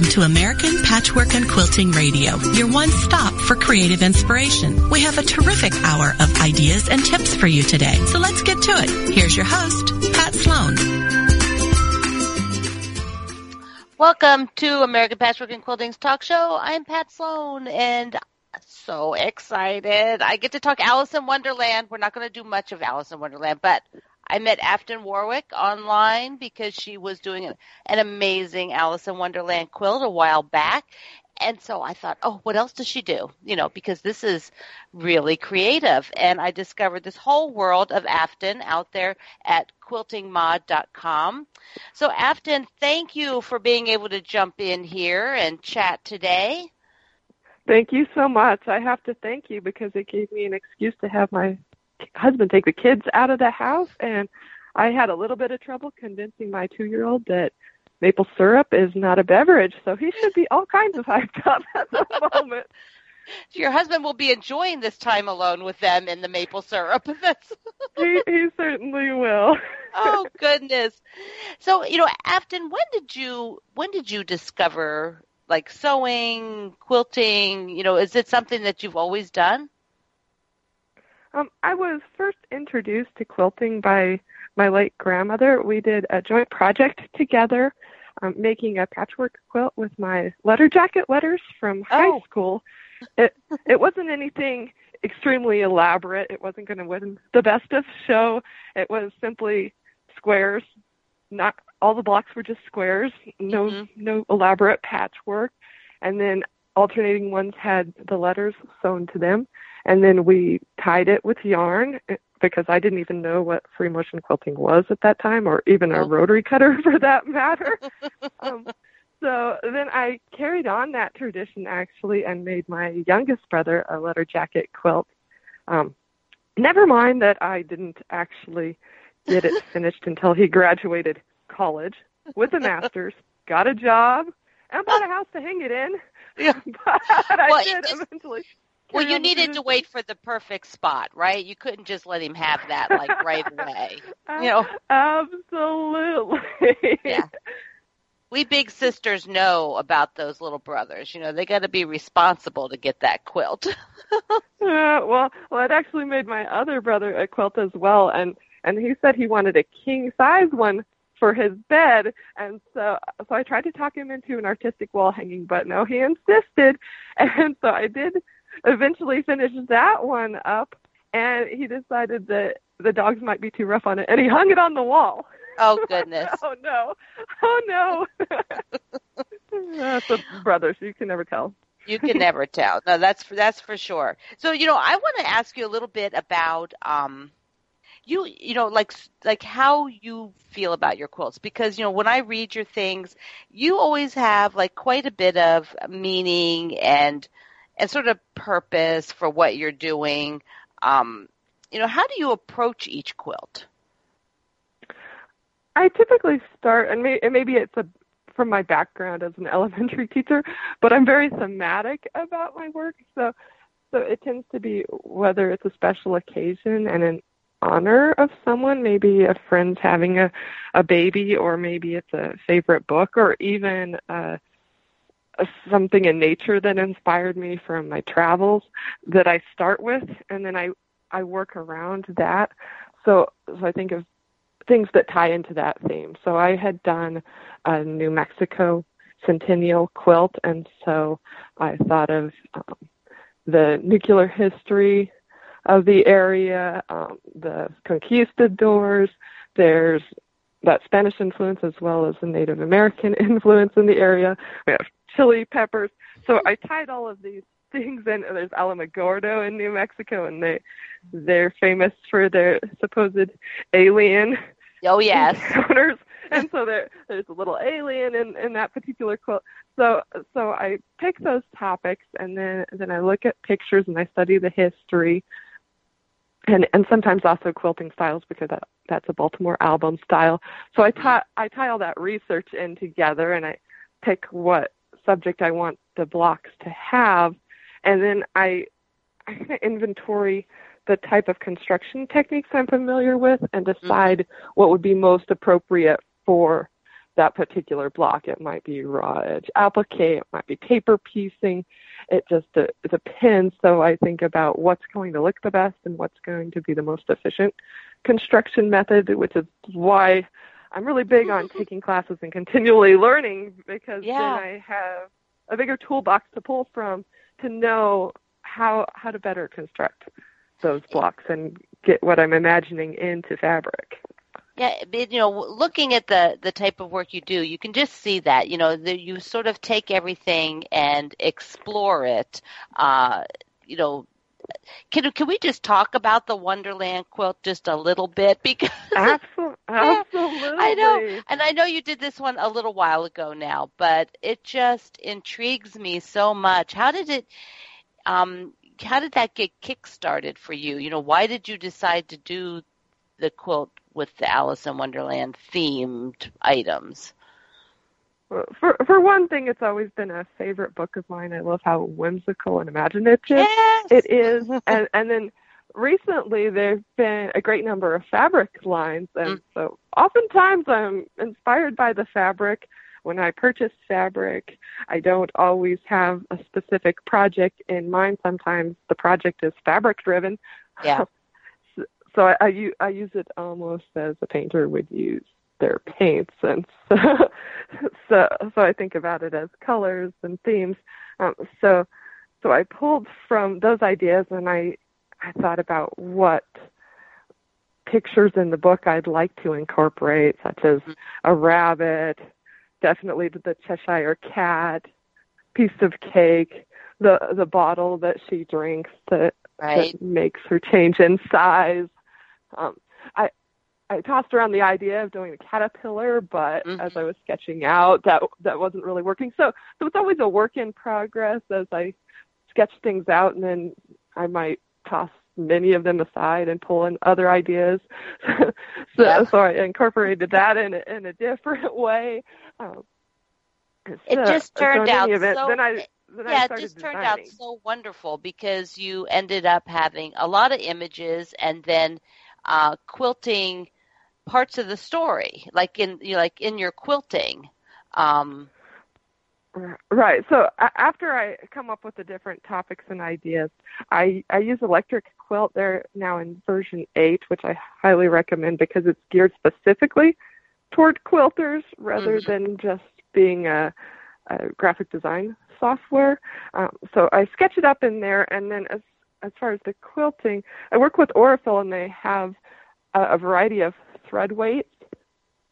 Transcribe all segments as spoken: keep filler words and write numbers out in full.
Welcome to American Patchwork and Quilting Radio, your one stop for creative inspiration. We have a terrific hour of ideas and tips for you today, so let's get to it. Here's your host, Pat Sloan. Welcome to American Patchwork and Quilting's talk show. I'm Pat Sloan, and so excited. I get to talk Alice in Wonderland. We're not going to do much of Alice in Wonderland, but I met Afton Warwick online because she was doing an, an amazing Alice in Wonderland quilt a while back. And so I thought, oh, what else does she do? You know, because this is really creative. And I discovered this whole world of Afton out there at quilting mod dot com. So, Afton, thank you for being able to jump in here and chat today. Thank you so much. I have to thank you because it gave me an excuse to have my husband take the kids out of the house, and I had a little bit of trouble convincing my two-year-old that maple syrup is not a beverage, so he should be all kinds of hyped up at the moment. Your husband will be enjoying this time alone with them in the maple syrup. That's he, he certainly will. Oh, goodness. So, you know, Afton, when did you when did you discover, like, sewing, quilting? You know, is it something that you've always done? Um, I was first introduced to quilting by my late grandmother. We did a joint project together, um, making a patchwork quilt with my letter jacket letters from high oh. school. It, it wasn't anything extremely elaborate. It wasn't going to win the best of show. It was simply squares. Not all the blocks were just squares. No, mm-hmm. no elaborate patchwork. And then alternating ones had the letters sewn to them. And then we tied it with yarn because I didn't even know what free motion quilting was at that time, or even a rotary cutter for that matter. um, so then I carried on that tradition, actually, and made my youngest brother a letter jacket quilt. Um, never mind that I didn't actually get it finished until he graduated college with a master's, got a job, and bought a house to hang it in. Yeah. But well, I did just eventually. Well, you needed to wait for the perfect spot, right? You couldn't just let him have that, like, right away. You know? Absolutely. Yeah. We big sisters know about those little brothers. You know, they got to be responsible to get that quilt. uh, well, well, it actually made my other brother a quilt as well, and, and he said he wanted a king-size one for his bed, and so so I tried to talk him into an artistic wall hanging, but no, he insisted, and so I did eventually finished that one up, and he decided that the dogs might be too rough on it, and he hung it on the wall. Oh, goodness. Oh, no. Oh, no. That's a brother, so you can never tell. You can never tell. No, that's for, that's for sure. So, you know, I want to ask you a little bit about, um, you you know, like like how you feel about your quilts, because, you know, when I read your things, you always have, like, quite a bit of meaning and and sort of purpose for what you're doing. Um, you know, how do you approach each quilt? I typically start, and, may, and maybe it's a, from my background as an elementary teacher, but I'm very thematic about my work. So, so it tends to be whether it's a special occasion and an honor of someone, maybe a friend's having a, a baby, or maybe it's a favorite book, or even a something in nature that inspired me from my travels that I start with, and then I, I work around that. So, so I think of things that tie into that theme. So I had done a New Mexico centennial quilt, and so I thought of um, the nuclear history of the area, um, the conquistadors. There's that Spanish influence as well as the Native American influence in the area. We have chili peppers. So I tied all of these things in. There's Alamogordo in New Mexico, and they, they're famous for their supposed alien oh, yes. encounters. And so there, there's a little alien in, in that particular quilt. So so I pick those topics, and then, then I look at pictures, and I study the history, and and sometimes also quilting styles, because that, that's a Baltimore album style. So I tie, I tie all that research in together, and I pick what subject I want the blocks to have, and then I, I kind of inventory the type of construction techniques I'm familiar with and decide mm-hmm. what would be most appropriate for that particular block. It might be raw edge applique, it might be paper piecing. It just it depends. So I think about what's going to look the best and what's going to be the most efficient construction method, which is why I'm really big on taking classes and continually learning, because yeah. then I have a bigger toolbox to pull from to know how how to better construct those blocks and get what I'm imagining into fabric. Yeah, you know, looking at the, the type of work you do, you can just see that, you know, the, you sort of take everything and explore it, uh, you know. Can can we just talk about the Wonderland quilt just a little bit? Because Absolutely. I know, and I know you did this one a little while ago now, but it just intrigues me so much. How did it, um, how did that get kick-started for you? You know, why did you decide to do the quilt with the Alice in Wonderland themed items? For for one thing, it's always been a favorite book of mine. I love how whimsical and imaginative yes! it is. And, and then recently there's been a great number of fabric lines. And mm. so oftentimes I'm inspired by the fabric. When I purchase fabric, I don't always have a specific project in mind. Sometimes the project is fabric driven. Yeah. So, so I, I, I use it almost as a painter would use their paints, and so, so so I think about it as colors and themes. Um, so so I pulled from those ideas, and I I thought about what pictures in the book I'd like to incorporate, such as a rabbit, definitely the Cheshire cat, piece of cake, the the bottle that she drinks that, right. that makes her change in size. Um, I. I tossed around the idea of doing a caterpillar, but mm-hmm. as I was sketching out, that that wasn't really working. So, so it's always a work in progress as I sketch things out, and then I might toss many of them aside and pull in other ideas. so, yeah. so I incorporated that in a, in a different way. Um, it so, just turned so out it, so... Then I, Yeah, it just designing. turned out so wonderful, because you ended up having a lot of images and then uh, quilting parts of the story, like in you know, like in your quilting. Um, right. So uh, after I come up with the different topics and ideas, I, I use Electric Quilt. They're now in version eight, which I highly recommend because it's geared specifically toward quilters rather mm-hmm. than just being a, a graphic design software. Um, so I sketch it up in there, and then as as far as the quilting, I work with Aurifil, and they have a, a variety of thread weights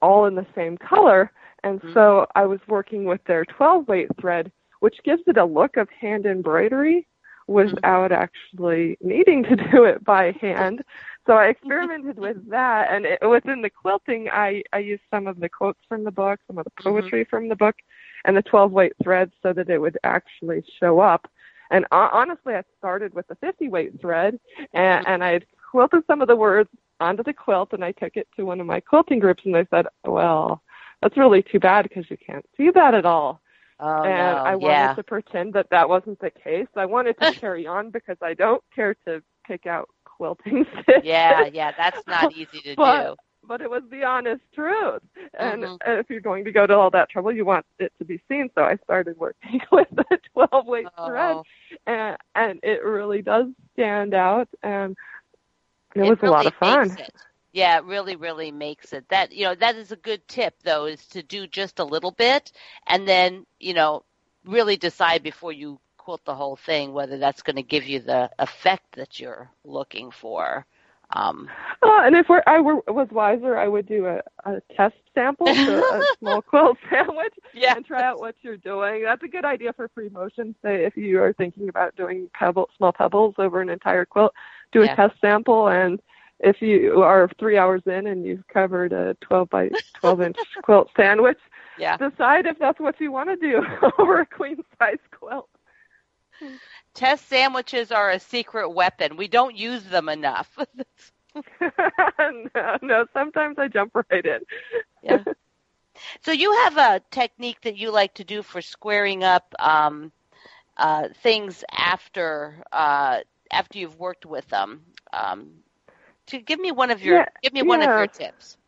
all in the same color. And mm-hmm. so I was working with their twelve weight thread, which gives it a look of hand embroidery without mm-hmm. actually needing to do it by hand. So I experimented with that. And it, within the quilting, I, I used some of the quotes from the book, some of the poetry mm-hmm. from the book, and the twelve weight thread so that it would actually show up. And uh, honestly, I started with the fifty weight thread, and, and I had quilted some of the words onto the quilt, and I took it to one of my quilting groups, and they said, well, that's really too bad because you can't see that at all. Oh, and no. I wanted yeah. to pretend that that wasn't the case. I wanted to carry on because I don't care to pick out quilting stitches. Yeah, yeah, that's not easy to but, do. But it was the honest truth. And mm-hmm. if you're going to go to all that trouble, you want it to be seen. So I started working with the twelve weight oh. thread, and, and it really does stand out. And it, it was really a lot of fun. Yeah, it really, really makes it. That, you know, that is a good tip, though, is to do just a little bit and then, you know, really decide before you quilt the whole thing whether that's going to give you the effect that you're looking for. Um, oh, and if we're, I were, was wiser, I would do a, a test sample, so a small quilt sandwich, yeah. and try out what you're doing. That's a good idea for free motion. Say if you are thinking about doing pebble, small pebbles over an entire quilt, do a yeah. test sample. And if you are three hours in and you've covered a twelve by twelve inch quilt sandwich, yeah. decide if that's what you want to do over a queen size quilt. Test sandwiches are a secret weapon. We don't use them enough. no, no, sometimes I jump right in. yeah. So you have a technique that you like to do for squaring up um, uh, things after uh, after you've worked with them. Um, to give me one of your yeah, give me yeah. one of your tips.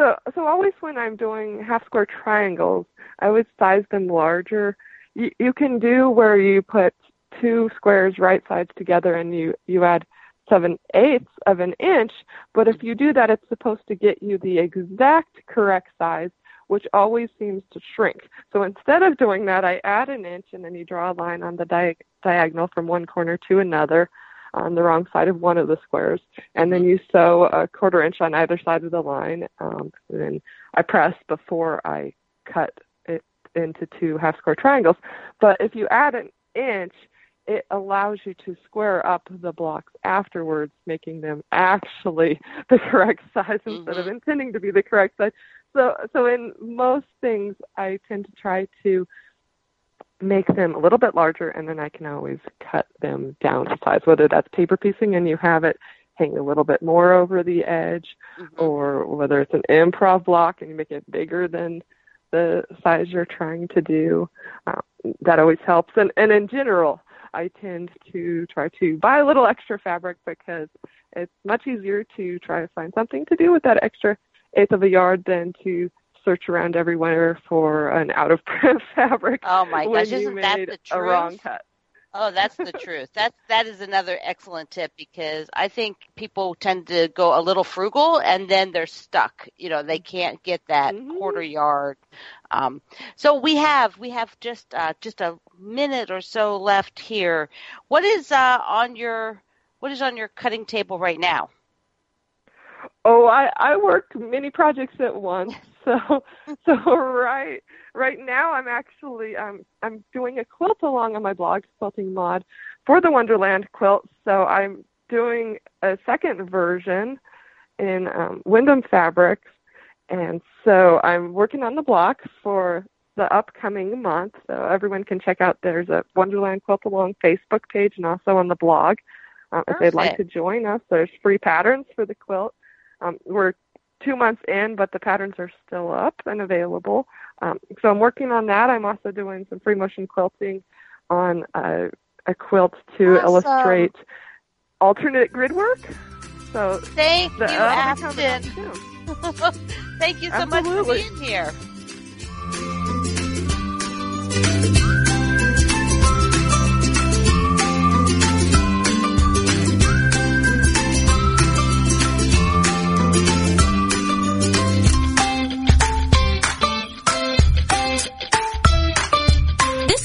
So, so always when I'm doing half square triangles, I would size them larger. You, you can do where you put two squares right sides together and you, you add seven eighths of an inch, but if you do that, it's supposed to get you the exact correct size, which always seems to shrink. So instead of doing that, I add an inch, and then you draw a line on the di- diagonal from one corner to another on the wrong side of one of the squares, and then you sew a quarter inch on either side of the line, um, and then I press before I cut it into two half-square triangles. But if you add an inch, it allows you to square up the blocks afterwards, making them actually the correct size mm-hmm. instead of intending to be the correct size. So so in most things, I tend to try to make them a little bit larger, and then I can always cut them down to size, whether that's paper piecing and you have it hang a little bit more over the edge, mm-hmm. or whether it's an improv block and you make it bigger than the size you're trying to do. Uh, that always helps. And, and in general, I tend to try to buy a little extra fabric because it's much easier to try to find something to do with that extra eighth of a yard than to search around everywhere for an out-of-print fabric. Oh, my gosh, isn't that the truth? A wrong cut. Oh, that's the truth. That, that is another excellent tip because I think people tend to go a little frugal and then they're stuck. You know, they can't get that mm-hmm. quarter yard. Um, so we have we have just uh, just a minute or so left here. What is uh, on your what is on your cutting table right now? Oh, I, I work many projects at once. So, so right, right now I'm actually, um, I'm doing a quilt along on my blog, Quilting Mod, for the Wonderland Quilt. So I'm doing a second version in um, Wyndham Fabrics. And so I'm working on the blog for the upcoming month. So everyone can check out, there's a Wonderland Quilt Along Facebook page and also on the blog. Um, if they'd like to join us, there's free patterns for the quilt. Um, we're two months in, but the patterns are still up and available. Um, so I'm working on that. I'm also doing some free motion quilting on uh, a quilt to awesome. illustrate alternate grid work. So Thank the, you, Afton. Thank you so Absolutely. much for being here.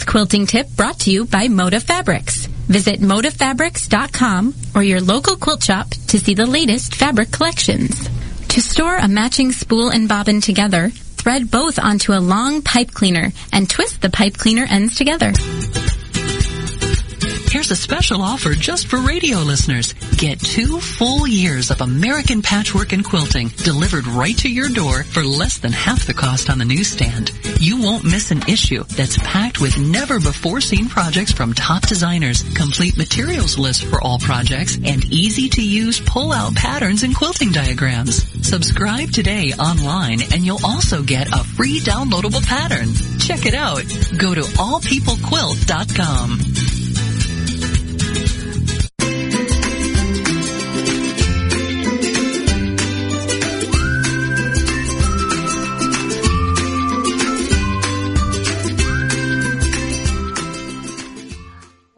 Quilting tip brought to you by Moda Fabrics. Visit moda fabrics dot com or your local quilt shop to see the latest fabric collections. To store a matching spool and bobbin together, thread both onto a long pipe cleaner and twist the pipe cleaner ends together. Here's a special offer just for radio listeners. Get two full years of American patchwork and quilting delivered right to your door for less than half the cost on the newsstand. You won't miss an issue that's packed with never-before-seen projects from top designers, complete materials lists for all projects, and easy-to-use pull-out patterns and quilting diagrams. Subscribe today online, and you'll also get a free downloadable pattern. Check it out. Go to all people quilt dot com.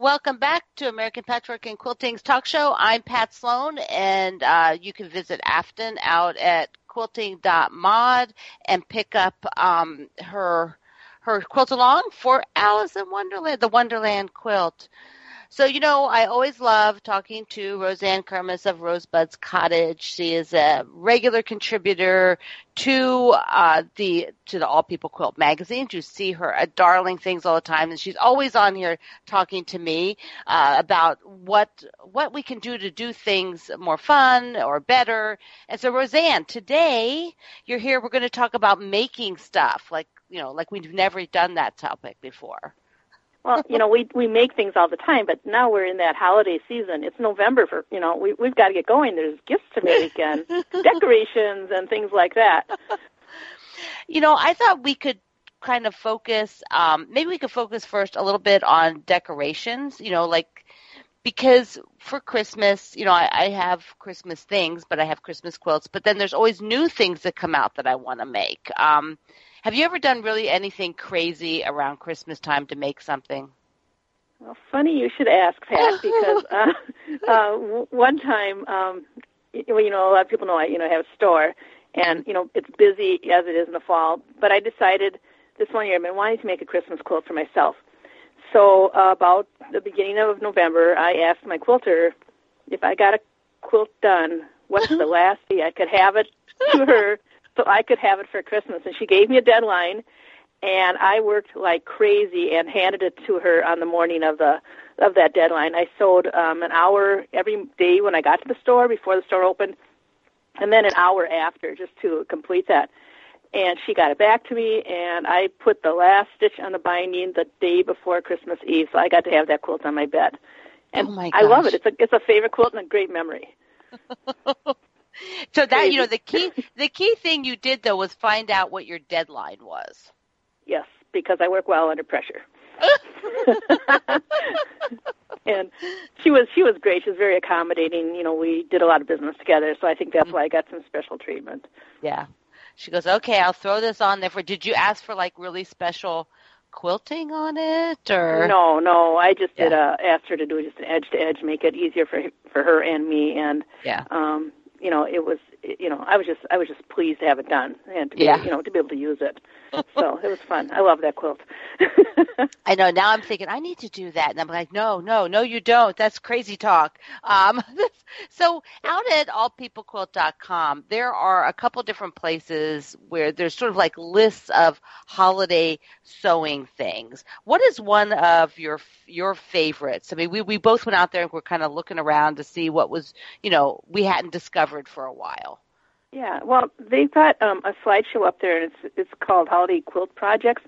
Welcome back to American Patchwork and Quilting's talk show. I'm Pat Sloan, and uh, you can visit Afton out at quilting dot mod and pick up um, her her quilt along for Alice in Wonderland, the Wonderland Quilt. So, you know, I always love talking to Roseanne Kermes of Rosebud's Cottage. She is a regular contributor to uh, the to the All People Quilt magazine. You see her at Darling Things all the time, and she's always on here talking to me uh, about what what we can do to do things more fun or better. And so, Roseanne, today you're here. We're going to talk about making stuff, like you know, like we've never done that topic before. Well, you know, we we make things all the time, but now we're in that holiday season. It's November for, you know, we, we've got to get going. There's gifts to make and decorations and things like that. You know, I thought we could kind of focus, um, maybe we could focus first a little bit on decorations, you know, like because for Christmas, you know, I, I have Christmas things, but I have Christmas quilts. But then there's always new things that come out that I want to make. Um, have you ever done really anything crazy around Christmas time to make something? Well, funny you should ask, Pat, because uh, uh, one time, um, you know, a lot of people know I, you know, have a store, and you know, it's busy as it is in the fall. But I decided this one year I've been wanting to make a Christmas quilt for myself. So uh, about the beginning of November, I asked my quilter if I got a quilt done, what's the last day I could have it to her, so I could have it for Christmas. And she gave me a deadline. And I worked like crazy and handed it to her on the morning of the of that deadline. I sewed um, an hour every day when I got to the store before the store opened, and then an hour after just to complete that. And she got it back to me, and I put the last stitch on the binding the day before Christmas Eve. So I got to have that quilt on my bed, and oh my gosh. I love it. It's a it's a favorite quilt and a great memory. So that you know the key the key thing you did though was find out what your deadline was. Yes, because I work well under pressure. And she was she was great. She was very accommodating. You know, we did a lot of business together, so I think that's why I got some special treatment. Yeah. She goes, okay, I'll throw this on there. For, did you ask for, like, really special quilting on it? Or No, no. I just yeah. did a, asked her to do just an edge-to-edge, make it easier for for her and me. And, yeah. um, you know, it was, you know, I was just I was just pleased to have it done and, to be, yeah. you know, to be able to use it. So it was fun. I love that quilt. I know. Now I'm thinking, I need to do that. And I'm like, no, no, no, you don't. That's crazy talk. Um, so out at all people quilt dot com, there are a couple different places where there's sort of like lists of holiday sewing things. What is one of your your favorites? I mean, we, we both went out there and we're kind of looking around to see what was, you know, we hadn't discovered for a while. Yeah, well, they've got um, a slideshow up there, and it's it's called Holiday Quilt Projects.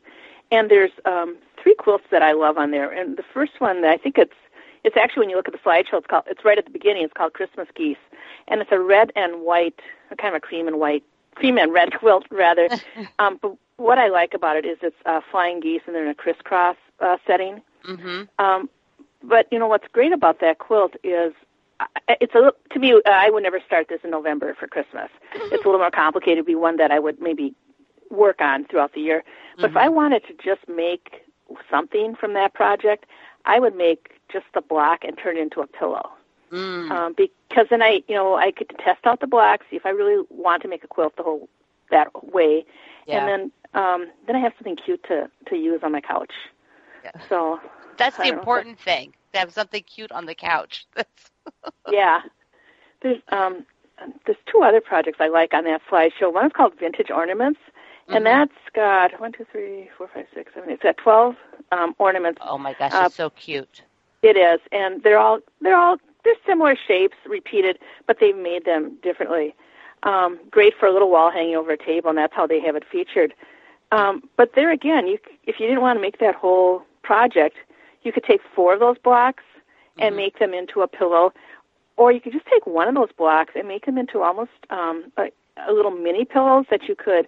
And there's um, three quilts that I love on there. And the first one, I think it's it's actually when you look at the slideshow, it's called it's right at the beginning. It's called Christmas Geese, and it's a red and white, kind of a cream and white, cream and red quilt rather. um, but what I like about it is it's uh, flying geese, and they're in a crisscross uh, setting. Mm-hmm. Um, but you know what's great about that quilt is. It's a to me. I would never start this in November for Christmas. Mm-hmm. It's a little more complicated. It'd be one that I would maybe work on throughout the year. But mm-hmm. if I wanted to just make something from that project, I would make just the block and turn it into a pillow. Mm. Um, because then I, you know, I could test out the block, see if I really want to make a quilt the whole that way, yeah. and then um, then I have something cute to to use on my couch. Yeah. So that's the important know. thing. To have something cute on the couch. That's yeah. There's um, there's two other projects I like on that slideshow. One is called Vintage Ornaments, mm-hmm. and that's got one, two, three, four, five, six, seven, eight. It's got twelve um, ornaments. Oh my gosh, uh, it's so cute. It is, and they're all they're all they're similar shapes, repeated, but they've made them differently. Um, great for a little wall hanging over a table, and that's how they have it featured. Um, but there again, you if you didn't want to make that whole project, you could take four of those blocks and mm-hmm. make them into a pillow, or you could just take one of those blocks and make them into almost um, a, a little mini pillows that you could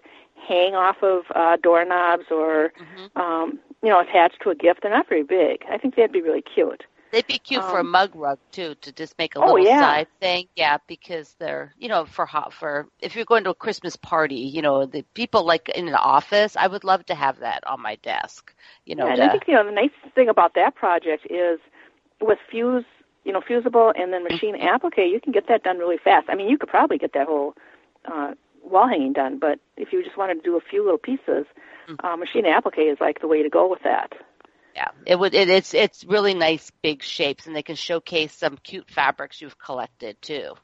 hang off of uh, doorknobs or, mm-hmm. um, you know, attach to a gift. They're not very big. I think that'd be really cute. They'd be cute um, for a mug rug too, to just make a oh, little yeah. side thing. Yeah, because they're, you know, for hot for if you're going to a Christmas party, you know, the people like in an office. I would love to have that on my desk. You know, yeah, to, and I think you know the nice thing about that project is. With fuse, you know, fusible and then machine applique, you can get that done really fast. I mean, you could probably get that whole uh, wall hanging done, but if you just wanted to do a few little pieces, uh, machine applique is like the way to go with that. Yeah, it would. It, it's it's really nice big shapes, and they can showcase some cute fabrics you've collected too.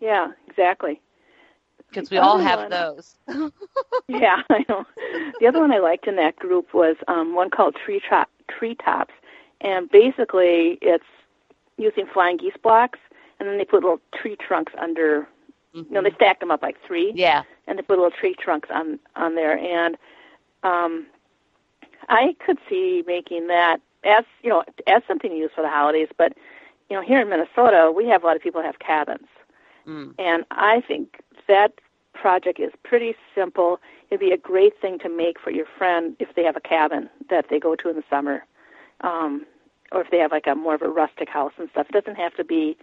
Yeah, exactly. Because we all have one, those. Yeah, I know. The other one I liked in that group was um, one called Tree Top Tree Tops. And basically, it's using flying geese blocks, and then they put little tree trunks under. Mm-hmm. You know, they stack them up like three. Yeah. And they put little tree trunks on on there, and um, I could see making that as you know as something to use for the holidays. But you know, here in Minnesota, we have a lot of people who have cabins, mm. and I think that project is pretty simple. It'd be a great thing to make for your friend if they have a cabin that they go to in the summer. Um, or if they have like a more of a rustic house and stuff. It doesn't have to be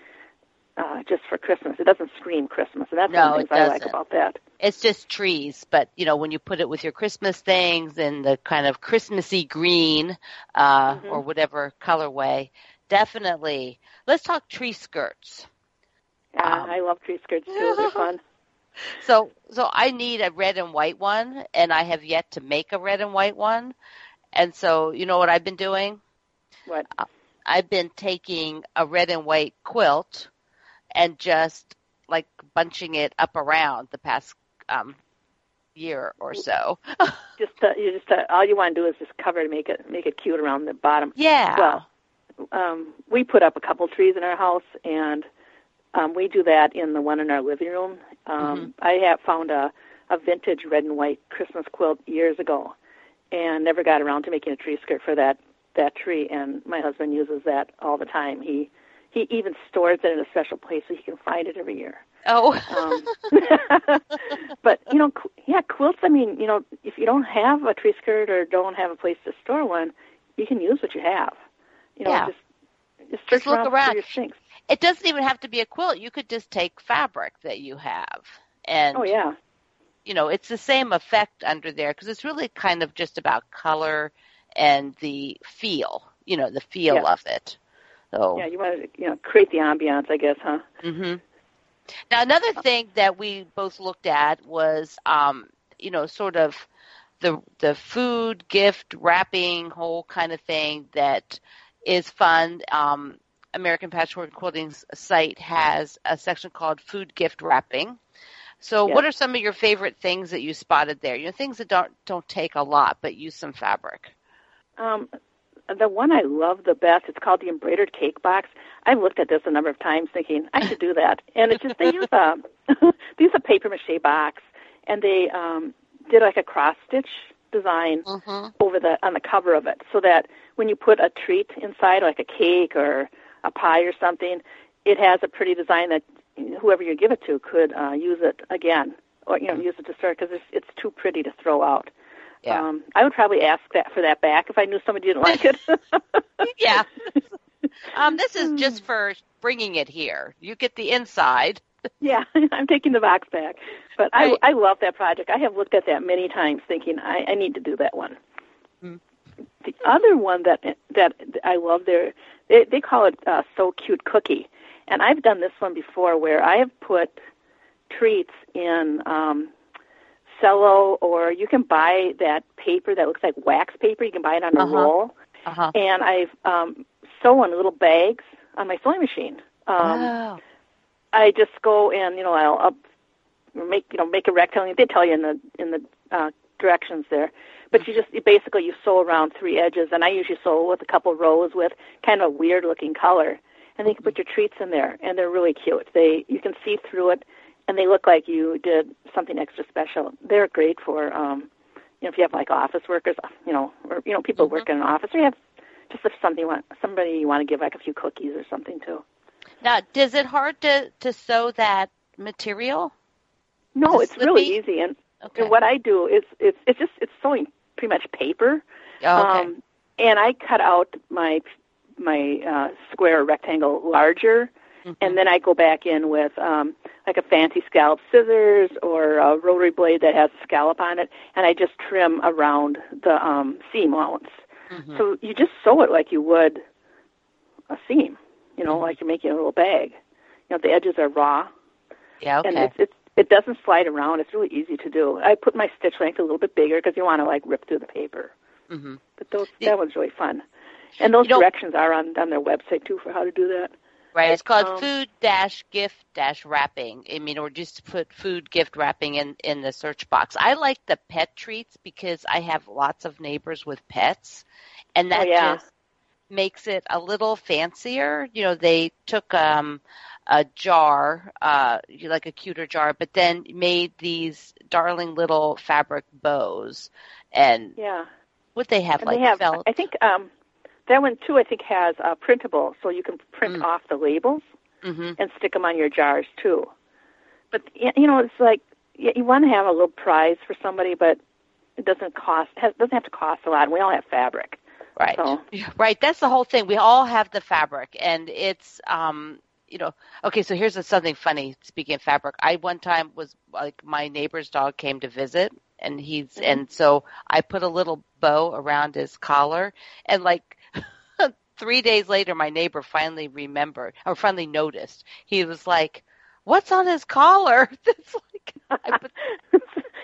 uh, just for Christmas. It doesn't scream Christmas, and that's no, one of the things I like about that. It's just trees, but, you know, when you put it with your Christmas things and the kind of Christmassy green uh, mm-hmm. or whatever colorway, definitely. Let's talk tree skirts. Yeah, um, I love tree skirts, too. They're fun. So so I need a red and white one, and I have yet to make a red and white one. And so you know what I've been doing? What? I've been taking a red and white quilt and just, like, bunching it up around the past um, year or so. just uh, you just uh, all you want to do is just cover and make it, make it cute around the bottom. Yeah. Well, um, we put up a couple trees in our house, and um, we do that in the one in our living room. Um, mm-hmm. I have found a, a vintage red and white Christmas quilt years ago, and never got around to making a tree skirt for that, that tree. And my husband uses that all the time. He he even stores it in a special place so he can find it every year. Oh. um, but, you know, yeah, quilts, I mean, you know, if you don't have a tree skirt or don't have a place to store one, you can use what you have. You know, yeah. just, just, just look around. around. For your things. It doesn't even have to be a quilt. You could just take fabric that you have. And, oh, yeah. You know, it's the same effect under there because it's really kind of just about color and the feel, you know, the feel yeah. of it. So yeah, you want to, you know, create the ambiance, I guess, huh? Mm-hmm. Now, another thing that we both looked at was, um, you know, sort of the the food, gift, wrapping, whole kind of thing that is fun. Um, American Patchwork Quilting's site has a section called Food Gift Wrapping. So yeah. What are some of your favorite things that you spotted there? You know, things that don't don't take a lot, but use some fabric. Um, the one I love the best, it's called the Embroidered Cake Box. I've looked at this a number of times thinking, I should do that. And it's just, they use a, they use a papier-mâché box, and they um, did like a cross-stitch design uh-huh. over the on the cover of it, so that when you put a treat inside, like a cake or a pie or something, it has a pretty design that whoever you give it to could uh, use it again, or you know, use it to store, because it's, it's too pretty to throw out. Yeah. Um, I would probably ask that for that back if I knew somebody didn't like it. yeah. Um, this is just for bringing it here. You get the inside. yeah, I'm taking the box back. But right. I, I love that project. I have looked at that many times thinking I, I need to do that one. Mm. The other one that that I love there, they, they call it uh, So Cute Cookie. And I've done this one before where I have put treats in um, cello, or you can buy that paper that looks like wax paper. You can buy it on a uh-huh. roll. Uh-huh. And I've um, sewn little bags on my sewing machine. Um, wow. I just go and, you know, I'll, I'll make, you know, make a rectangle. They tell you in the in the uh, directions there. But you just you basically you sew around three edges, and I usually sew with a couple rows with kind of a weird-looking color. And they can put your treats in there, and they're really cute. They you can see through it, and they look like you did something extra special. They're great for, um, you know, if you have like office workers, you know, or you know, people mm-hmm. work in an office, or you have just if something you want somebody you want to give like a few cookies or something too. Now, is it hard to, to sew that material? No, it's slippy? Really easy, and, okay. and what I do is it's it's just it's sewing pretty much paper, oh, okay. um, and I cut out my. my uh, square or rectangle larger, mm-hmm. and then I go back in with um, like a fancy scallop scissors or a rotary blade that has a scallop on it, and I just trim around the um, seam allowance. Mm-hmm. So you just sew it like you would a seam, you know, mm-hmm. like you're making a little bag. You know, the edges are raw. Yeah, okay. And it's, it's, it doesn't slide around. It's really easy to do. I put my stitch length a little bit bigger because you want to, like, rip through the paper. Mm-hmm. But those that yeah. one's really fun. And those you know, directions are on, on their website, too, for how to do that. Right. It's called um, food-gift-wrapping. I mean, or just put food-gift-wrapping in, in the search box. I like the pet treats because I have lots of neighbors with pets, and that oh, yeah. just makes it a little fancier. You know, they took um, a jar, uh, like a cuter jar, but then made these darling little fabric bows. And yeah. what they have, and like they have, felt. I think um, – that one, too, I think, has a uh, printable, so you can print mm. off the labels mm-hmm. and stick them on your jars, too. But, you know, it's like you want to have a little prize for somebody, but it doesn't cost. It doesn't have to cost a lot. We all have fabric. Right. So. Right. That's the whole thing. We all have the fabric, and it's, um, you know, okay, so here's a, something funny. Speaking of fabric, I one time was like my neighbor's dog came to visit, and he's, mm-hmm. and so I put a little bow around his collar, and like, three days later, my neighbor finally remembered or finally noticed. He was like, "What's on his collar?" That's like I put...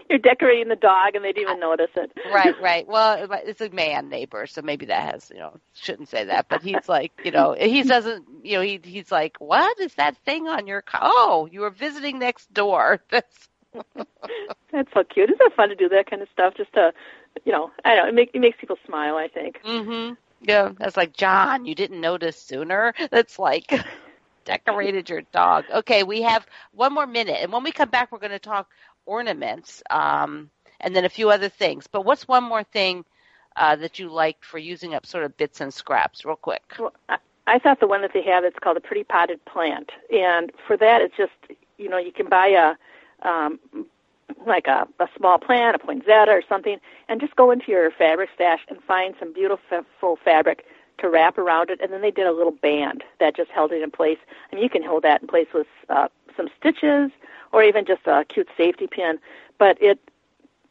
You're decorating the dog, and they didn't even notice it. Right, right. Well, it's a man neighbor, so maybe that has, you know, shouldn't say that. But he's like, you know, he doesn't, you know, he he's like, "What is that thing on your collar? Oh, you were visiting next door." That's that's so cute. Isn't that fun to do that kind of stuff? Just to, you know, I don't know. It, make, it makes people smile, I think. Mm-hmm. Yeah, that's like, John, you didn't notice sooner. That's like, decorated your dog. Okay, we have one more minute. And when we come back, we're going to talk ornaments um, and then a few other things. But what's one more thing uh, that you liked for using up sort of bits and scraps real quick? Well, I, I thought the one that they have, it's called a pretty potted plant. And for that, it's just, you know, you can buy a um, like a, a small plant, a poinsettia or something, and just go into your fabric stash and find some beautiful fabric to wrap around it. And then they did a little band that just held it in place. I mean, you can hold that in place with uh, some stitches or even just a cute safety pin. But it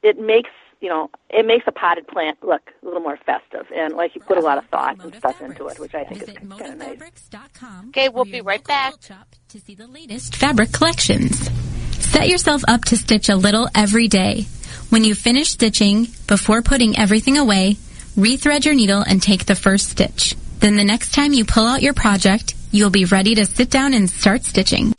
it makes, you know, it makes a potted plant look a little more festive. And, like, you put a lot of thought and stuff into it, which I think is kind of nice. Okay, we'll be right back. To see the latest fabric collections. Set yourself up to stitch a little every day. When you finish stitching, before putting everything away, rethread your needle and take the first stitch. Then the next time you pull out your project, you'll be ready to sit down and start stitching.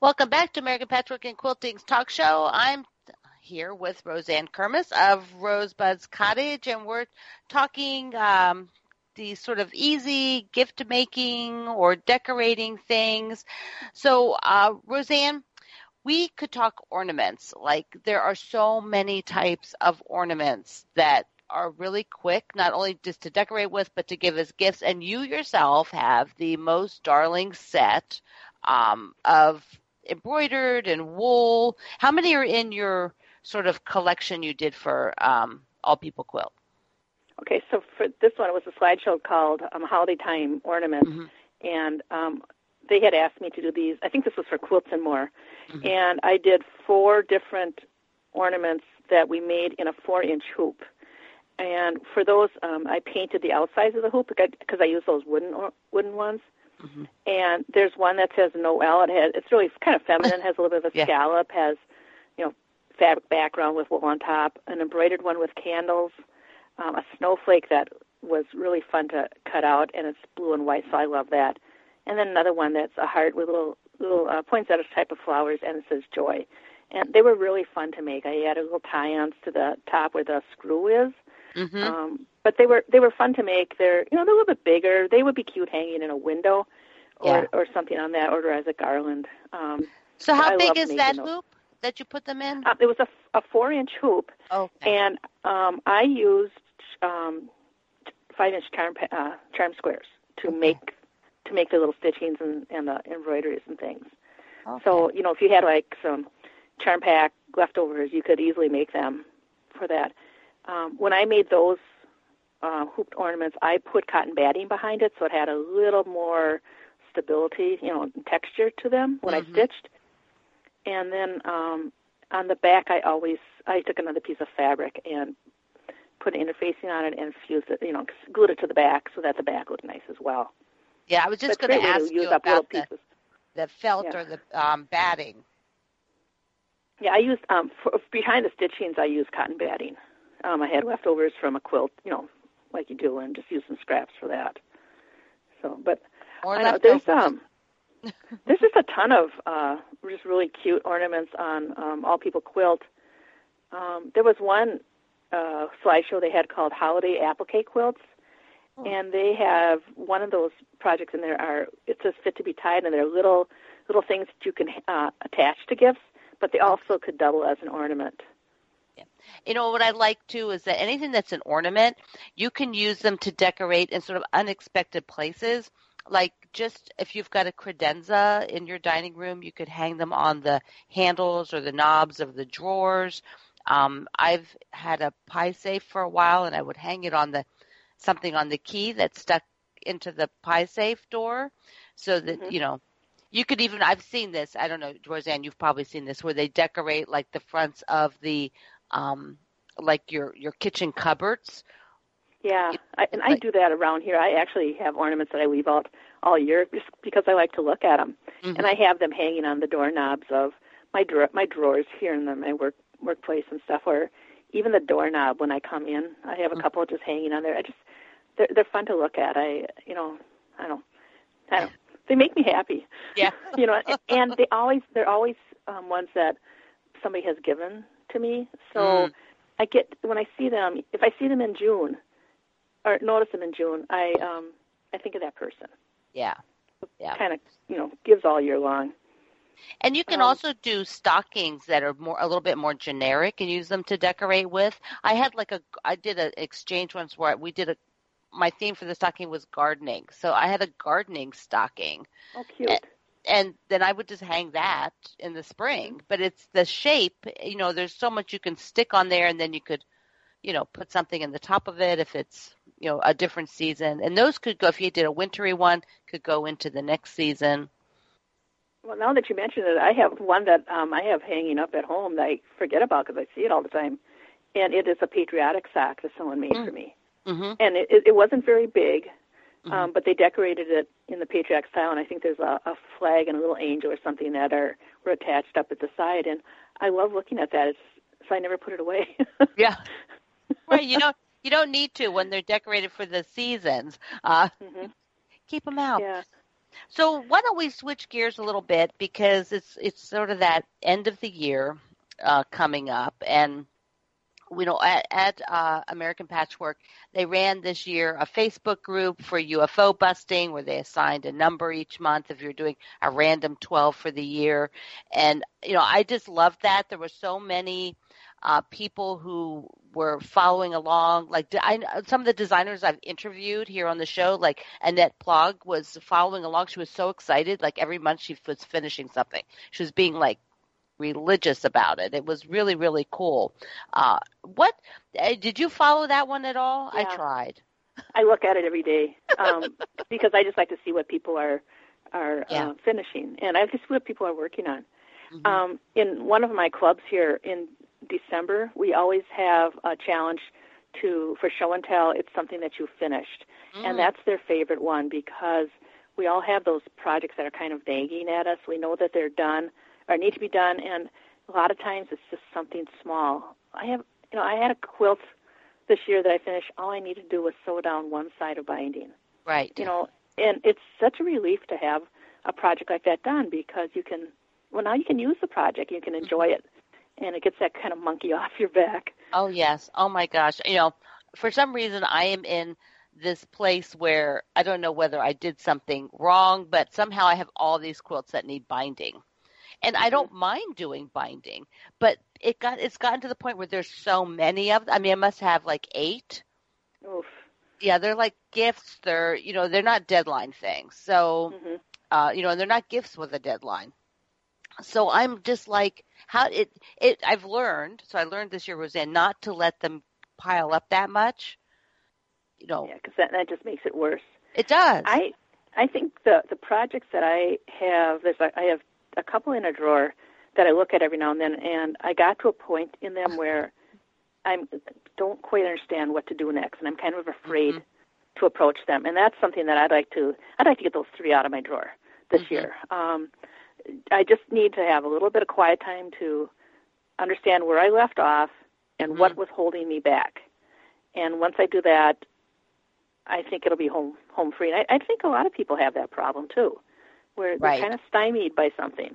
Welcome back to American Patchwork and Quilting's talk show. I'm here with Roseanne Kermes of Rosebud's Cottage, and we're talking um, these sort of easy gift-making or decorating things. So, uh, Roseanne, we could talk ornaments. Like, there are so many types of ornaments that are really quick, not only just to decorate with, but to give as gifts. And you yourself have the most darling set um, of embroidered and wool. How many are in your sort of collection you did for um, All People Quilt? Okay, so for this one, it was a slideshow called um, Holiday Time Ornaments, mm-hmm. and um, they had asked me to do these. I think this was for Quilts and More, mm-hmm. and I did four different ornaments that we made in a four-inch hoop. And for those, um, I painted the outsides of the hoop because I used those wooden wooden ones. Mm-hmm. And there's one that says Noel. It has, it's really kind of feminine, has a little bit of a yeah. scallop, has, you know, fabric background with wool on top, an embroidered one with candles, um, a snowflake that was really fun to cut out, and it's blue and white, so I love that. And then another one that's a heart with little little uh, poinsettia type of flowers, and it says joy. And they were really fun to make. I added little tie-ons to the top where the screw is. Mm-hmm. Um, but they were they were fun to make. They're, you know, they're a little bit bigger. They would be cute hanging in a window, or, yeah. or something on that order as a garland. Um, so how I big is that those. hoop that you put them in? Uh, it was a, a four-inch hoop, okay. and um, I used um, five-inch charm, uh, charm squares to okay. make to make the little stitchings and, and the embroideries and things. Okay. So, you know, if you had, like, some charm pack leftovers, you could easily make them for that. Um, when I made those uh, hooped ornaments, I put cotton batting behind it, so it had a little more stability, you know, texture to them when mm-hmm. I stitched. And then um, on the back, I always I took another piece of fabric and put interfacing on it and fused it, you know, glued it to the back so that the back looked nice as well. Yeah, I was just going to ask you about the, the felt yeah. or the um, batting. Yeah, I used um, for, behind the stitchings, I used cotton batting. Um, I had leftovers from a quilt, you know, like you do, and just used some scraps for that. So, but I know, there's um, there's just a ton of uh, just really cute ornaments on um, All People Quilt. Um, there was one uh, slideshow they had called Holiday Applique Quilts, oh. and they have one of those projects in there. Are it says Fit to be Tied, and they're little little things that you can uh, attach to gifts, but they also could double as an ornament. Yeah. You know, what I like, too, is that anything that's an ornament, you can use them to decorate in sort of unexpected places. Like just if you've got a credenza in your dining room, you could hang them on the handles or the knobs of the drawers. Um, I've had a pie safe for a while, and I would hang it on the something on the key that's stuck into the pie safe door so that, mm-hmm. you know, you could even – I've seen this. I don't know, Roseanne, you've probably seen this where they decorate like the fronts of the – Um, like your, your kitchen cupboards. Yeah, I, and I do that around here. I actually have ornaments that I weave out all year just because I like to look at them. Mm-hmm. And I have them hanging on the doorknobs of my dra- my drawers here in the, my work workplace and stuff, or even the doorknob when I come in. I have a mm-hmm. couple just hanging on there. I just they're, they're fun to look at. I, you know, I don't, I don't. They make me happy. Yeah. You know, and they always, they're always um, ones that somebody has given to me, so mm. I get when I see them. If I see them in June, or notice them in June, I um I think of that person. Yeah, yeah. Kind of, you know, gives all year long. And you can um, also do stockings that are more a little bit more generic and use them to decorate with. I had like a I did an exchange once where we did a. My theme for the stocking was gardening, so I had a gardening stocking. Oh, cute. And, And then I would just hang that in the spring. But it's the shape, you know, there's so much you can stick on there, and then you could, you know, put something in the top of it if it's, you know, a different season. And those could go, if you did a wintry one, could go into the next season. Well, now that you mentioned it, I have one that um, I have hanging up at home that I forget about because I see it all the time. And it is a patriotic sock that someone made mm-hmm. for me. Mm-hmm. And it, it wasn't very big. Um, but they decorated it in the patriotic style, and I think there's a, a flag and a little angel or something that are were attached up at the side. And I love looking at that, it's, so I never put it away. Yeah, right. You don't you don't need to when they're decorated for the seasons. Uh, mm-hmm. Keep them out. Yeah. So why don't we switch gears a little bit, because it's it's sort of that end of the year uh, coming up, and we know at, at uh, American Patchwork, they ran this year a Facebook group for U F O busting where they assigned a number each month if you're doing a random twelve for the year. And, you know, I just loved that. There were so many uh, people who were following along. Like I, some of the designers I've interviewed here on the show, like Annette Plogg was following along. She was so excited. Like every month she was finishing something. She was being like, religious about it. It was really, really cool. Uh, what did you follow that one at all? Yeah. I tried. I look at it every day um, because I just like to see what people are are yeah. uh, finishing, and I just what people are working on. Mm-hmm. Um, in one of my clubs here in December, we always have a challenge to for show and tell. It's something that you finished, mm. and that's their favorite one because we all have those projects that are kind of nagging at us. We know that they're done. Or need to be done, and a lot of times it's just something small. I have, you know, I had a quilt this year that I finished. All I needed to do was sew down one side of binding. Right. You know, and it's such a relief to have a project like that done because you can, well, now you can use the project, you can enjoy it, and it gets that kind of monkey off your back. Oh yes. Oh my gosh. You know, for some reason I am in this place where I don't know whether I did something wrong, but somehow I have all these quilts that need binding. And I don't mind doing binding, but it got it's gotten to the point where there's so many of them. I mean, I must have like eight. Oof. Yeah, they're like gifts. They're, you know, they're not deadline things. So, mm-hmm. uh, you know, and they're not gifts with a deadline. So I'm just like, how it, it, I've learned, so I learned this year, Roseanne, not to let them pile up that much. You know. Yeah, because that, that just makes it worse. It does. I, I think the, the projects that I have, there's I have a couple in a drawer that I look at every now and then, and I got to a point in them where I don't quite understand what to do next, and I'm kind of afraid mm-hmm. to approach them. And that's something that I'd like to, I'd like to get those three out of my drawer this mm-hmm. year. Um, I just need to have a little bit of quiet time to understand where I left off and mm-hmm. what was holding me back. And once I do that, I think it'll be home home free. And I, I think a lot of people have that problem, too, where they're right. kind of stymied by something.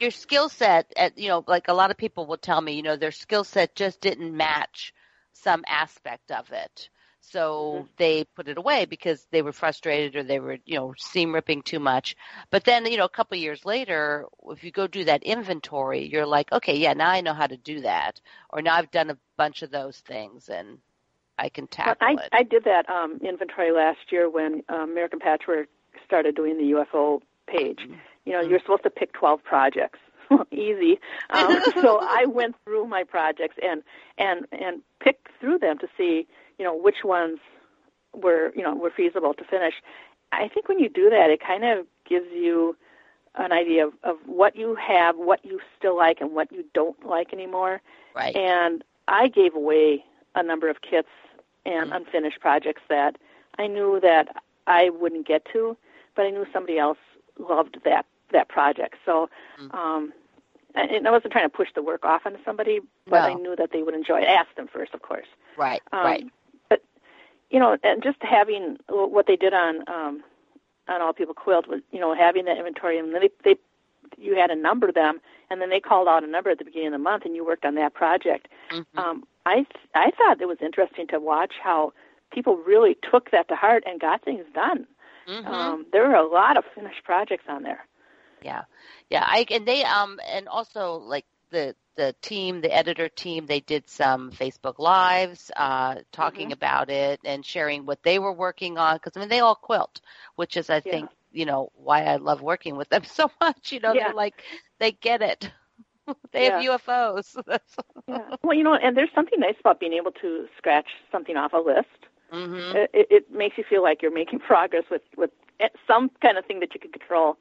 Your skill set, at, you know, like a lot of people will tell me, you know, their skill set just didn't match some aspect of it. So mm-hmm. they put it away because they were frustrated or they were, you know, seam ripping too much. But then, you know, a couple of years later, if you go do that inventory, you're like, okay, yeah, now I know how to do that. Or now I've done a bunch of those things and I can tackle well, I, it. I did that um, inventory last year when uh, American Patchwork started doing the U F O page. Mm-hmm. You know, you're supposed to pick twelve projects. Easy. Um, so I went through my projects and, and and picked through them to see, you know, which ones were, you know, were feasible to finish. I think when you do that, it kind of gives you an idea of, of what you have, what you still like, and what you don't like anymore. Right. And I gave away a number of kits and mm-hmm. unfinished projects that I knew that I wouldn't get to, but I knew somebody else loved that that project. So um, and I wasn't trying to push the work off onto somebody, but no. I knew that they would enjoy it. I asked them first, of course. Right, um, right. But, you know, and just having what they did on um, on All People Quilt, was, you know, having that inventory, and they, they you had to number them, and then they called out a number at the beginning of the month, and you worked on that project. Mm-hmm. Um, I I thought it was interesting to watch how people really took that to heart and got things done. Mm-hmm. Um, there were a lot of finished projects on there. Yeah, yeah, I, and they um and also like the the team, the editor team, they did some Facebook lives uh, talking mm-hmm. about it and sharing what they were working on, because I mean they all quilt, which is I yeah. think you know why I love working with them so much. You know, yeah. they're like they get it. They yeah. have U F Os. yeah. Well, you know, and there's something nice about being able to scratch something off a list. Mm-hmm. It, it makes you feel like you're making progress with, with some kind of thing that you can control.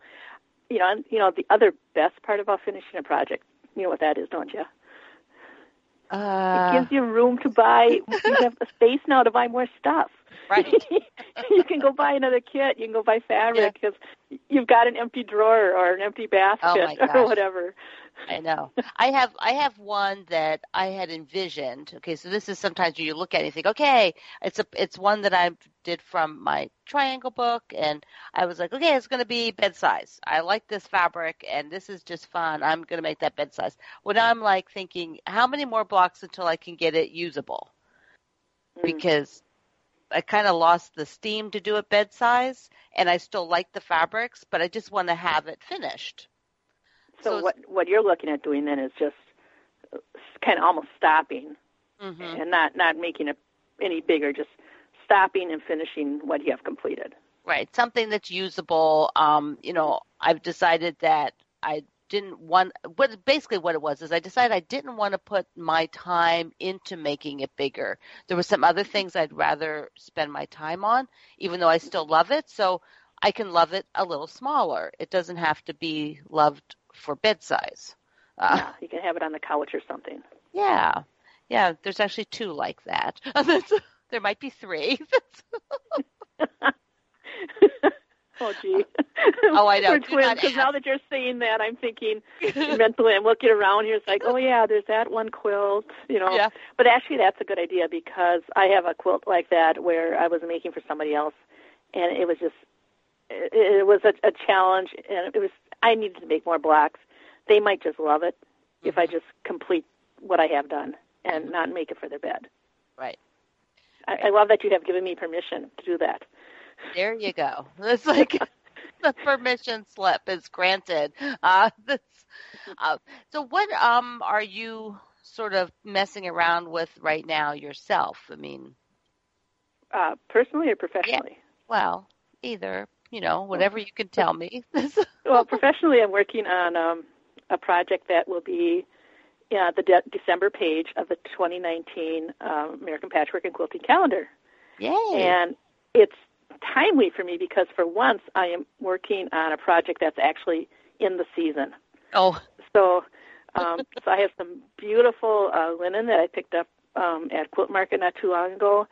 You know, and, you know, the other best part about finishing a project, you know what that is, don't you? Uh, it gives you room to buy. You have the space now to buy more stuff. Right. You can go buy another kit. You can go buy fabric because yeah. you've got an empty drawer or an empty basket oh or whatever. I know. I have I have one that I had envisioned. Okay, so this is sometimes you look at it and think, okay, it's a it's one that I did from my triangle book, and I was like, okay, it's going to be bed size. I like this fabric, and this is just fun. I'm going to make that bed size. Well, now I'm like thinking, how many more blocks until I can get it usable? Mm. Because I kind of lost the steam to do it bed size, and I still like the fabrics, but I just want to have it finished. So, so what what you're looking at doing then is just kind of almost stopping mm-hmm. and not, not making it any bigger, just stopping and finishing what you have completed. Right, something that's usable. Um, you know, I've decided that I didn't want – basically what it was is I decided I didn't want to put my time into making it bigger. There were some other things I'd rather spend my time on, even though I still love it. So I can love it a little smaller. It doesn't have to be loved for bed size. Uh, yeah, you can have it on the couch or something. Yeah. Yeah, there's actually two like that. There might be three. Oh, gee. Oh, I know. Because now that you're saying that, I'm thinking mentally, I'm looking around here. It's like, oh, yeah, there's that one quilt, you know. Yeah. But actually, that's a good idea because I have a quilt like that where I was making for somebody else, and it was just, it, it was a, a challenge, and it was, I needed to make more blocks. They might just love it mm-hmm. if I just complete what I have done and not make it for their bed. Right. I, I love that you have given me permission to do that. There you go. It's like the permission slip is granted. Uh, this, uh, so what um are you sort of messing around with right now yourself? I mean, uh, personally or professionally? Yeah, well, either. You know, whatever you can tell me. Well, professionally, I'm working on um, a project that will be uh, the de- December page of the twenty nineteen um, American Patchwork and Quilting Calendar. Yay! And it's timely for me because for once I am working on a project that's actually in the season. Oh. So, um, so I have some beautiful uh, linen that I picked up um, at Quilt Market not too long ago.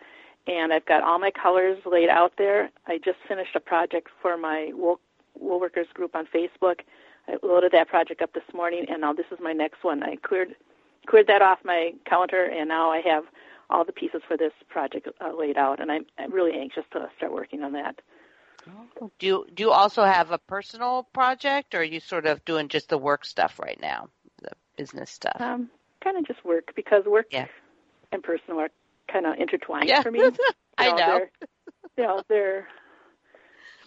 And I've got all my colors laid out there. I just finished a project for my wool, wool workers group on Facebook. I loaded that project up this morning, and now this is my next one. I cleared cleared that off my counter, and now I have all the pieces for this project uh, laid out, and I'm, I'm really anxious to start working on that. Do you, do you also have a personal project, or are you sort of doing just the work stuff right now, the business stuff? Um, kind of just work, because work yeah. and personal are kind of intertwined yeah. for me. You know, I know. They're, you know, they're,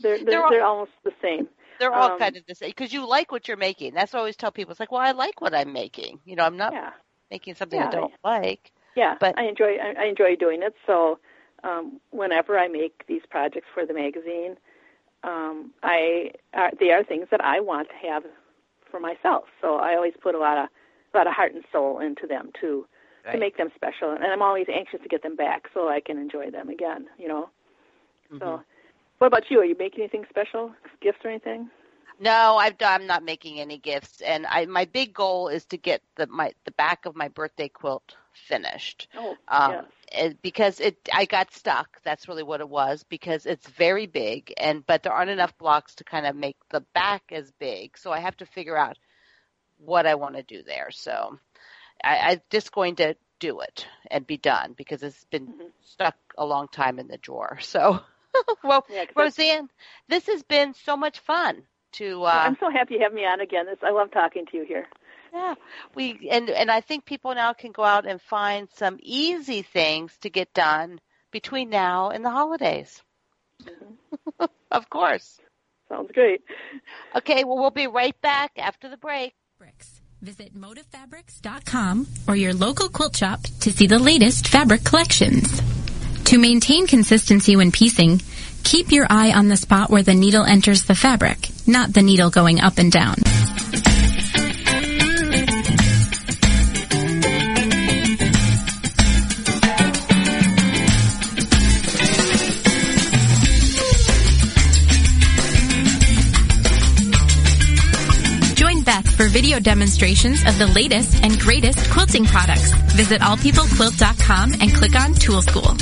they're, they're, they're, all, they're almost the same. They're all um, kind of the same because you like what you're making. That's what I always tell people. It's like, well, I like what I'm making. You know, I'm not yeah. making something yeah, I don't I, like. Yeah, but I enjoy I, I enjoy doing it. So um, whenever I make these projects for the magazine, um, I uh, they are things that I want to have for myself. So I always put a lot of a lot of heart and soul into them too. Right. To make them special, and I'm always anxious to get them back so I can enjoy them again, you know. Mm-hmm. So what about you? Are you making anything special, gifts or anything? No, I've, I'm not making any gifts, and I, my big goal is to get the my the back of my birthday quilt finished. Oh, um, yes. It, because it, I got stuck. That's really what it was, because it's very big, and but there aren't enough blocks to kind of make the back as big, so I have to figure out what I want to do there, so... I, I'm just going to do it and be done because it's been mm-hmm. stuck a long time in the drawer. So, well, yeah, Roseanne, this has been so much fun. To uh, I'm so happy you have me on again. This, I love talking to you here. Yeah, we and and I think people now can go out and find some easy things to get done between now and the holidays. Mm-hmm. Of course. Sounds great. Okay, well, we'll be right back after the break. Bricks. Visit moda fabrics dot com or your local quilt shop to see the latest fabric collections. To maintain consistency when piecing, keep your eye on the spot where the needle enters the fabric, not the needle going up and down. For video demonstrations of the latest and greatest quilting products, visit all people quilt dot com and click on Tool School.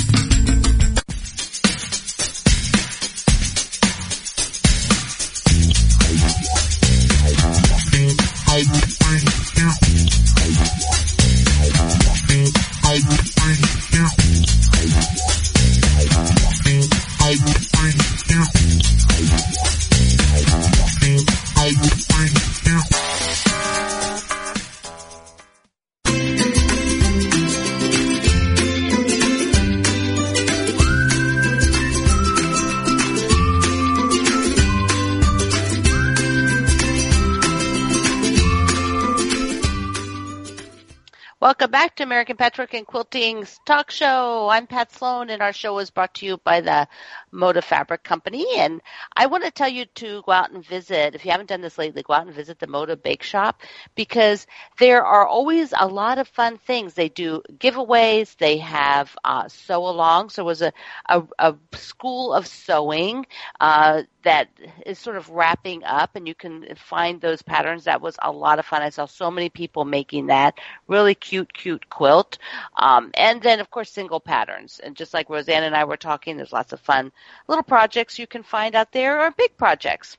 Welcome back to American Patchwork and Quilting's talk show. I'm Pat Sloan, and our show is brought to you by the Moda Fabric Company. And I want to tell you to go out and visit, if you haven't done this lately, go out and visit the Moda Bake Shop because there are always a lot of fun things. They do giveaways. They have uh, sew-alongs. So there was a, a, a school of sewing uh, that is sort of wrapping up, and you can find those patterns. That was a lot of fun. I saw so many people making that. Really cute. Cute, cute quilt. Um, and then, of course, single patterns. And just like Roseanne and I were talking, there's lots of fun little projects you can find out there or big projects.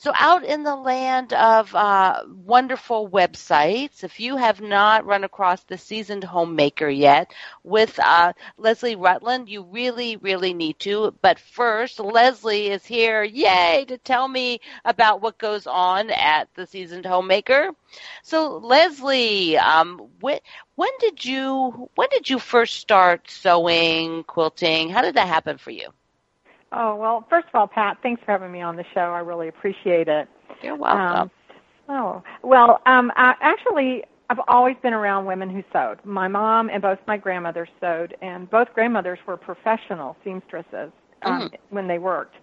So out in the land of uh, wonderful websites, if you have not run across the Seasoned Homemaker yet with uh, Leslie Rutland, you really, really need to. But first, Leslie is here, yay, to tell me about what goes on at the Seasoned Homemaker. So Leslie, um, wh- when did you when did you first start sewing, quilting? How did that happen for you? Oh, well, first of all, Pat, thanks for having me on the show. I really appreciate it. You're welcome. Um, oh, well, um, I, actually, I've always been around women who sewed. My mom and both my grandmothers sewed, and both grandmothers were professional seamstresses um, mm. when they worked.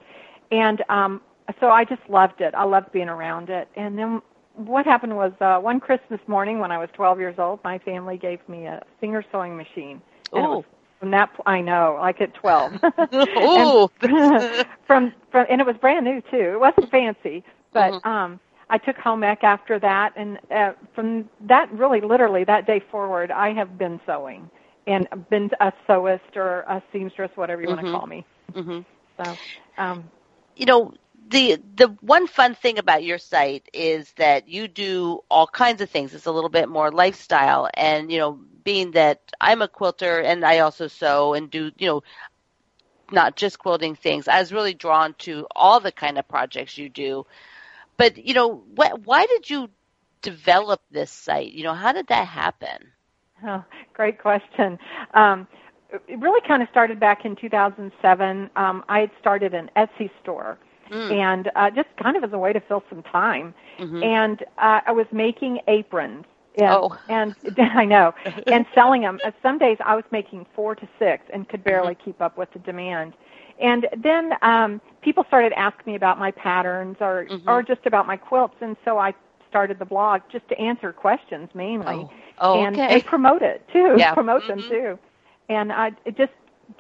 And um, so I just loved it. I loved being around it. And then what happened was uh, one Christmas morning when I was twelve years old, my family gave me a finger sewing machine. Oh. From that, I know, like at twelve. Ooh. and, from, from, and it was brand new, too. It wasn't fancy. But mm-hmm. um, I took home ec after that. And uh, from that, really, literally, that day forward, I have been sewing and been a sewist or a seamstress, whatever you mm-hmm. want to call me. Mm-hmm. So, um, you know, The the one fun thing about your site is that you do all kinds of things. It's a little bit more lifestyle. And, you know, being that I'm a quilter and I also sew and do, you know, not just quilting things, I was really drawn to all the kind of projects you do. But, you know, wh- why did you develop this site? You know, how did that happen? Oh, great question. Um it really kind of started back in two thousand seven. Um, I had started an Etsy store. Mm. And uh, just kind of as a way to fill some time. Mm-hmm. And uh, I was making aprons. And, oh. and I know. And selling them. Some days I was making four to six and could barely mm-hmm. keep up with the demand. And then um, people started asking me about my patterns or, mm-hmm. or just about my quilts. And so I started the blog just to answer questions mainly. Oh. Oh, and, okay. and promote it, too. Yeah. Promote mm-hmm. them, too. And I it just...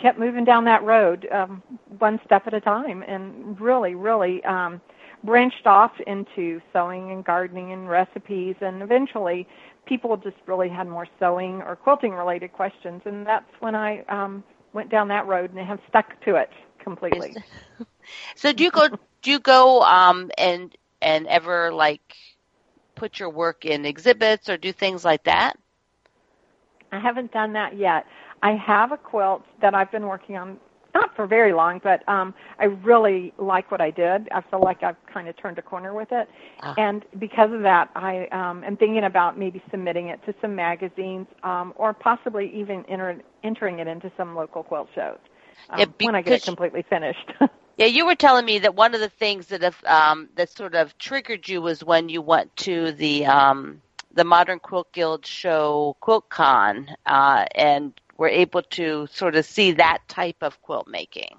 kept moving down that road um, one step at a time and really, really um, branched off into sewing and gardening and recipes, and eventually people just really had more sewing or quilting-related questions, and that's when I um, went down that road and have stuck to it completely. So do you go do you go um, and and ever, like, put your work in exhibits or do things like that? I haven't done that yet. I have a quilt that I've been working on, not for very long, but um, I really like what I did. I feel like I've kind of turned a corner with it. Ah. And because of that, I um, am thinking about maybe submitting it to some magazines um, or possibly even enter, entering it into some local quilt shows um, yeah, when I get it completely finished. Yeah, you were telling me that one of the things that have, um, that sort of triggered you was when you went to the um, the Modern Quilt Guild show, Quilt Con, uh, and were able to sort of see that type of quilt making.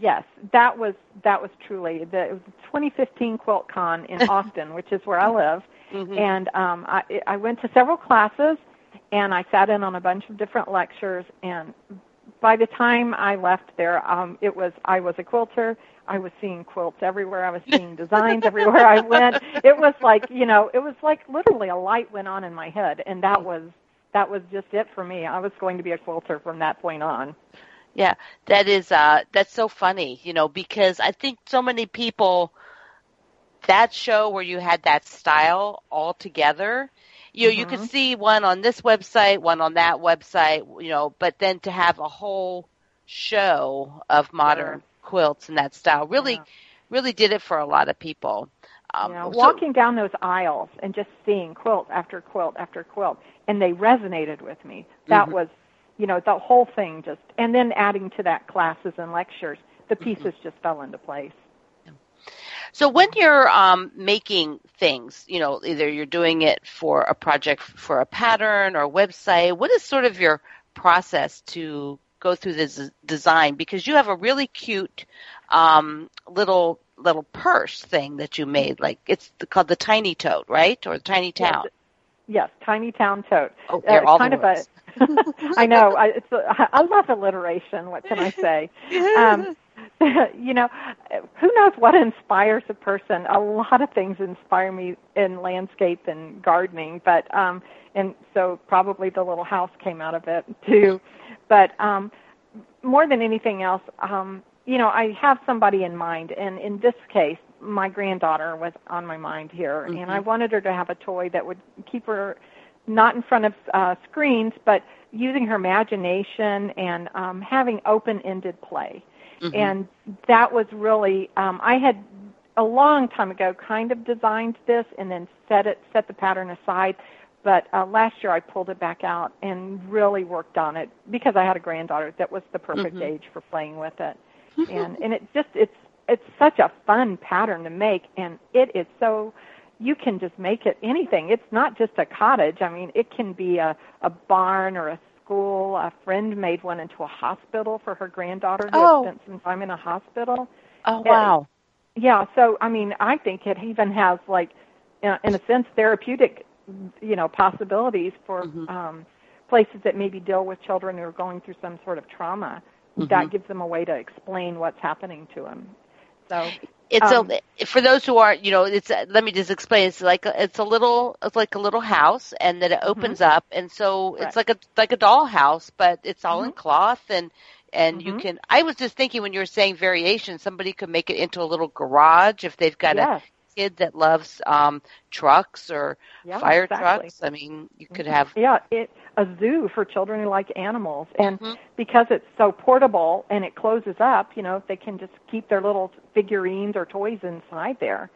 Yes, that was that was truly the, it was the twenty fifteen Quilt Con in Austin, which is where I live. Mm-hmm. And um, I, I went to several classes, and I sat in on a bunch of different lectures. And by the time I left there, um, it was I was a quilter. I was seeing quilts everywhere. I was seeing designs everywhere I went. It was like you know, it was like literally a light went on in my head, and that was. That was just it for me. I was going to be a quilter from that point on. Yeah, that is uh, that's so funny, you know, because I think so many people, that show where you had that style all together, you mm-hmm. know, you could see one on this website, one on that website, you know, but then to have a whole show of modern yeah. quilts in that style really, yeah. really did it for a lot of people. Um, yeah, walking so, down those aisles and just seeing quilt after quilt after quilt, and they resonated with me. That mm-hmm. was, you know, the whole thing just, and then adding to that classes and lectures, the pieces mm-hmm. just fell into place. So when you're um, making things, you know, either you're doing it for a project for a pattern or a website, what is sort of your process to go through this design? Because you have a really cute um, little little purse thing that you made, like it's called the Tiny Tote, right? Or the Tiny Town. Yes, Tiny Town Tote. Oh, they're uh, all kind the words. Of a, I know. I, it's a, I love alliteration. What can I say? Um, you know, who knows what inspires a person? A lot of things inspire me in landscape and gardening, but um, and so probably the little house came out of it too. But um, more than anything else, um, you know, I have somebody in mind, and in this case, my granddaughter was on my mind here, mm-hmm. and I wanted her to have a toy that would keep her not in front of uh, screens, but using her imagination and um, having open-ended play. Mm-hmm. And that was really, um, I had a long time ago kind of designed this and then set it, set the pattern aside. But uh, last year I pulled it back out and really worked on it because I had a granddaughter that was the perfect mm-hmm. age for playing with it. And and it just, it's it's such a fun pattern to make, and it is so, you can just make it anything. It's not just a cottage. I mean, it can be a, a barn or a school. A friend made one into a hospital for her granddaughter who oh. had spent some time in a hospital. Oh, wow. And, yeah, so, I mean, I think it even has, like, in a sense, therapeutic, you know, possibilities for mm-hmm. um, places that maybe deal with children who are going through some sort of trauma. Mm-hmm. That gives them a way to explain what's happening to them. So it's um, a, for those who aren't, you know, it's a, let me just explain. It's like a, it's a little, it's like a little house, and then it opens mm-hmm. up, and so right. it's like a like a dollhouse, but it's all mm-hmm. in cloth, and and mm-hmm. you can. I was just thinking when you were saying variation, somebody could make it into a little garage if they've got yes. a kid that loves um, trucks or yeah, fire exactly. trucks. I mean, you could mm-hmm. have yeah. It, a zoo for children who like animals, and mm-hmm. because it's so portable and it closes up, you know, if they can just keep their little figurines or toys inside there,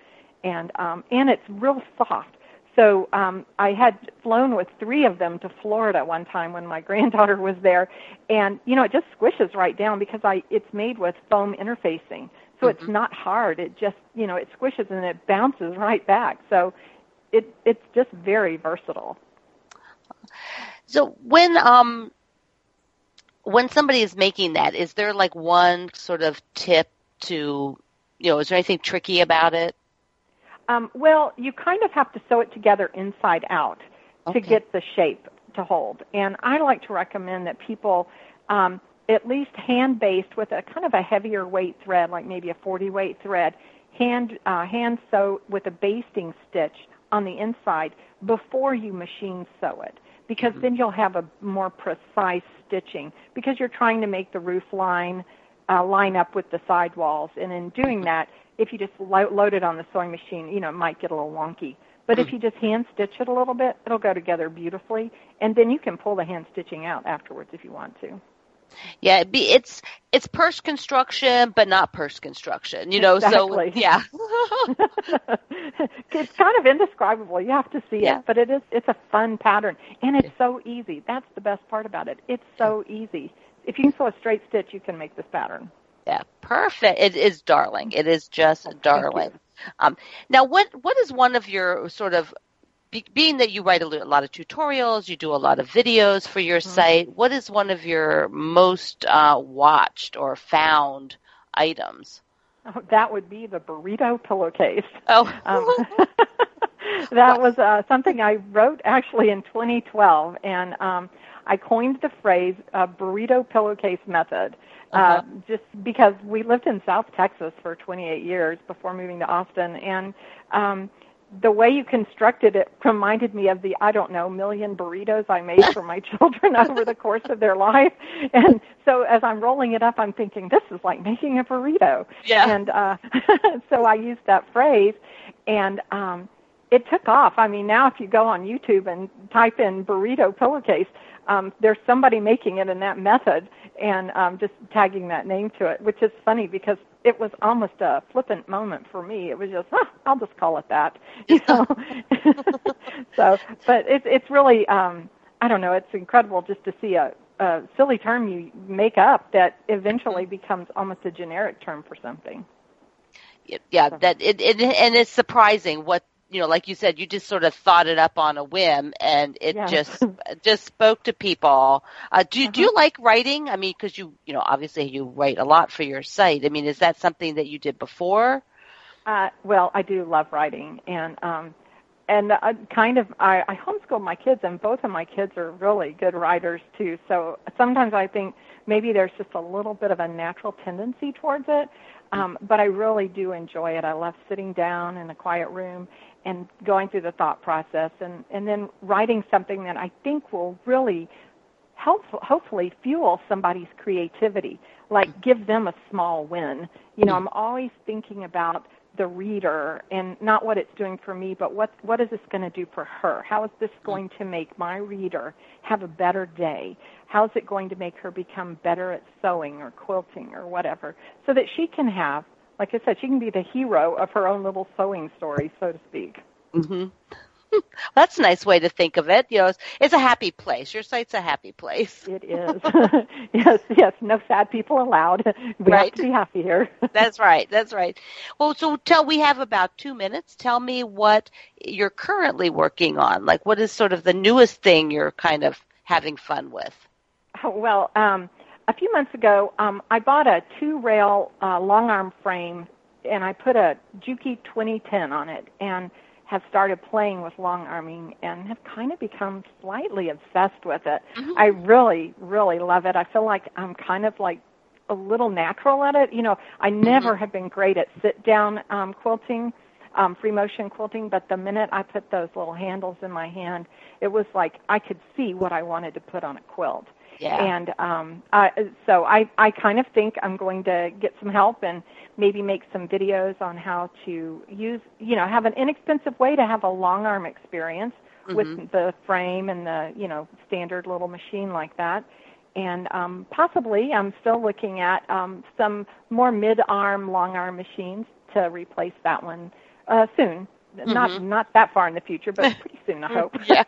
and um, and it's real soft. So um, I had flown with three of them to Florida one time when my granddaughter was there, and you know, it just squishes right down because I it's made with foam interfacing, so mm-hmm. it's not hard. It just, you know, it squishes and it bounces right back. So it it's just very versatile. So when um when somebody is making that, is there like one sort of tip to, you know, is there anything tricky about it? Um, well, you kind of have to sew it together inside out okay. to get the shape to hold. And I like to recommend that people um, at least hand-based with a kind of a heavier weight thread, like maybe a forty-weight thread, hand uh, hand sew with a basting stitch on the inside before you machine sew it. Because then you'll have a more precise stitching because you're trying to make the roof line uh, line up with the sidewalls. And in doing that, if you just lo- load it on the sewing machine, you know, it might get a little wonky. But if you just hand stitch it a little bit, it'll go together beautifully. And then you can pull the hand stitching out afterwards if you want to. Yeah, it'd be, it's it's purse construction, but not purse construction, you know. Exactly. So yeah, it's kind of indescribable. You have to see yeah. it, but it is it's a fun pattern, and it's so easy. That's the best part about it. It's so easy. If you can sew a straight stitch, you can make this pattern. Yeah, perfect. It is darling. It is just darling. Um, now, what what is one of your sort of being that you write a lot of tutorials, you do a lot of videos for your mm-hmm. site, what is one of your most uh, watched or found items? Oh, that would be the burrito pillowcase. Oh. Um, that was uh, something I wrote actually in twenty twelve, and um, I coined the phrase uh, burrito pillowcase method uh-huh. uh, just because we lived in South Texas for twenty-eight years before moving to Austin, and um the way you constructed it reminded me of the, I don't know, million burritos I made for my children over the course of their life. And so as I'm rolling it up, I'm thinking, this is like making a burrito. Yeah. And uh, so I used that phrase, and um, it took off. I mean, now if you go on YouTube and type in burrito pillowcase, um, there's somebody making it in that method and um, just tagging that name to it, which is funny because it was almost a flippant moment for me. It was just, ah, I'll just call it that, you know. So, but it's it's really, um, I don't know, it's incredible just to see a, a silly term you make up that eventually becomes almost a generic term for something. Yeah, so. that it, it and it's surprising what, you know, like you said, you just sort of thought it up on a whim, and it yes. just just spoke to people. Uh, do, mm-hmm. do you like writing? I mean, because you, you know, obviously you write a lot for your site. I mean, is that something that you did before? Uh, well, I do love writing, and um, and I kind of I, I homeschool my kids, and both of my kids are really good writers too. So sometimes I think maybe there's just a little bit of a natural tendency towards it. Um, but I really do enjoy it. I love sitting down in a quiet room and going through the thought process and, and then writing something that I think will really help, hopefully fuel somebody's creativity, like give them a small win. You know, I'm always thinking about the reader, and not what it's doing for me, but what what is this going to do for her? How is this going to make my reader have a better day? How is it going to make her become better at sewing or quilting or whatever, so that she can have, like I said, she can be the hero of her own little sewing story, so to speak. Mm-hmm. That's a nice way to think of it. You know, it's, it's a happy place. Your site's a happy place. It is. yes, yes. No sad people allowed. We right. have to be happy here. That's right. That's right. Well, so tell, we have about two minutes. Tell me what you're currently working on. Like, what is sort of the newest thing you're kind of having fun with? Oh, well, um, a few months ago, um, I bought a two-rail uh, long-arm frame, and I put a Juki twenty ten on it, and have started playing with long-arming and have kind of become slightly obsessed with it. Mm-hmm. I really, really love it. I feel like I'm kind of like a little natural at it. You know, I never mm-hmm. have been great at sit-down um, quilting, um, free-motion quilting, but the minute I put those little handles in my hand, it was like I could see what I wanted to put on a quilt. Yeah. And um, I, so I, I kind of think I'm going to get some help and maybe make some videos on how to use, you know, have an inexpensive way to have a long arm experience mm-hmm. with the frame and the, you know, standard little machine like that. And um, possibly I'm still looking at um, some more mid-arm, long-arm machines to replace that one uh, soon. Mm-hmm. Not not that far in the future, but pretty soon, I hope. yeah,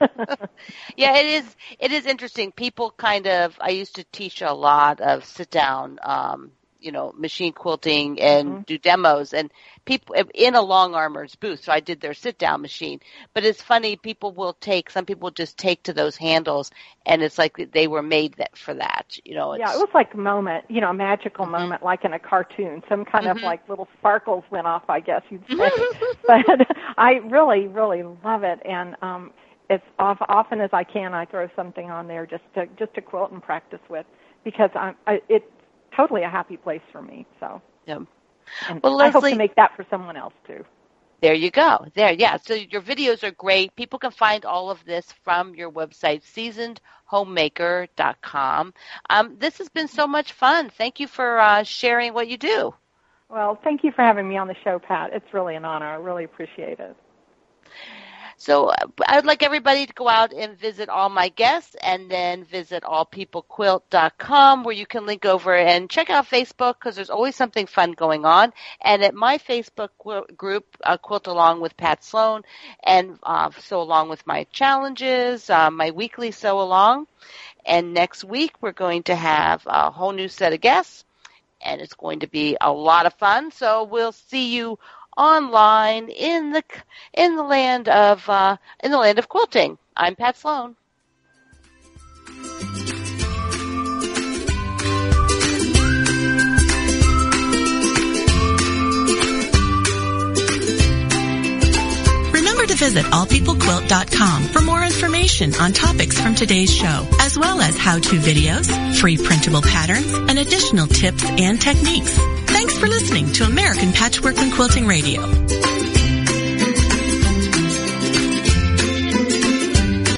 yeah. It is it is interesting. People kind of. I used to teach a lot of sit down, um, you know, machine quilting and mm-hmm. do demos, and people in a long armor's booth. So I did their sit down machine. But it's funny. People will take. Some people just take to those handles, and it's like they were made that for that. You know. It's, yeah, it was like a moment. You know, a magical mm-hmm. moment, like in a cartoon. Some kind mm-hmm. of like little sparkles went off, I guess you'd say. But I really, really love it, and um, it's off, often as I can, I throw something on there just to just to quilt and practice with, because I'm, I, it's totally a happy place for me. So, yeah. And well, Leslie, I hope to make that for someone else too. There you go. There, yeah. So your videos are great. People can find all of this from your website, seasoned homemaker dot com. Um, this has been so much fun. Thank you for uh, sharing what you do. Well, thank you for having me on the show, Pat. It's really an honor. I really appreciate it. So uh, I'd like everybody to go out and visit all my guests, and then visit all people quilt dot com, where you can link over and check out Facebook, because there's always something fun going on. And at my Facebook qu- group, uh, Quilt Along with Pat Sloan, and uh, sew along with my challenges, uh, my weekly sew along. And next week we're going to have a whole new set of guests. And it's going to be a lot of fun. So we'll see you online in the in the land of uh, in the land of quilting. I'm Pat Sloan. To visit all people quilt dot com for more information on topics from today's show, as well as how-to videos, free printable patterns, and additional tips and techniques. Thanks for listening to American Patchwork and Quilting Radio.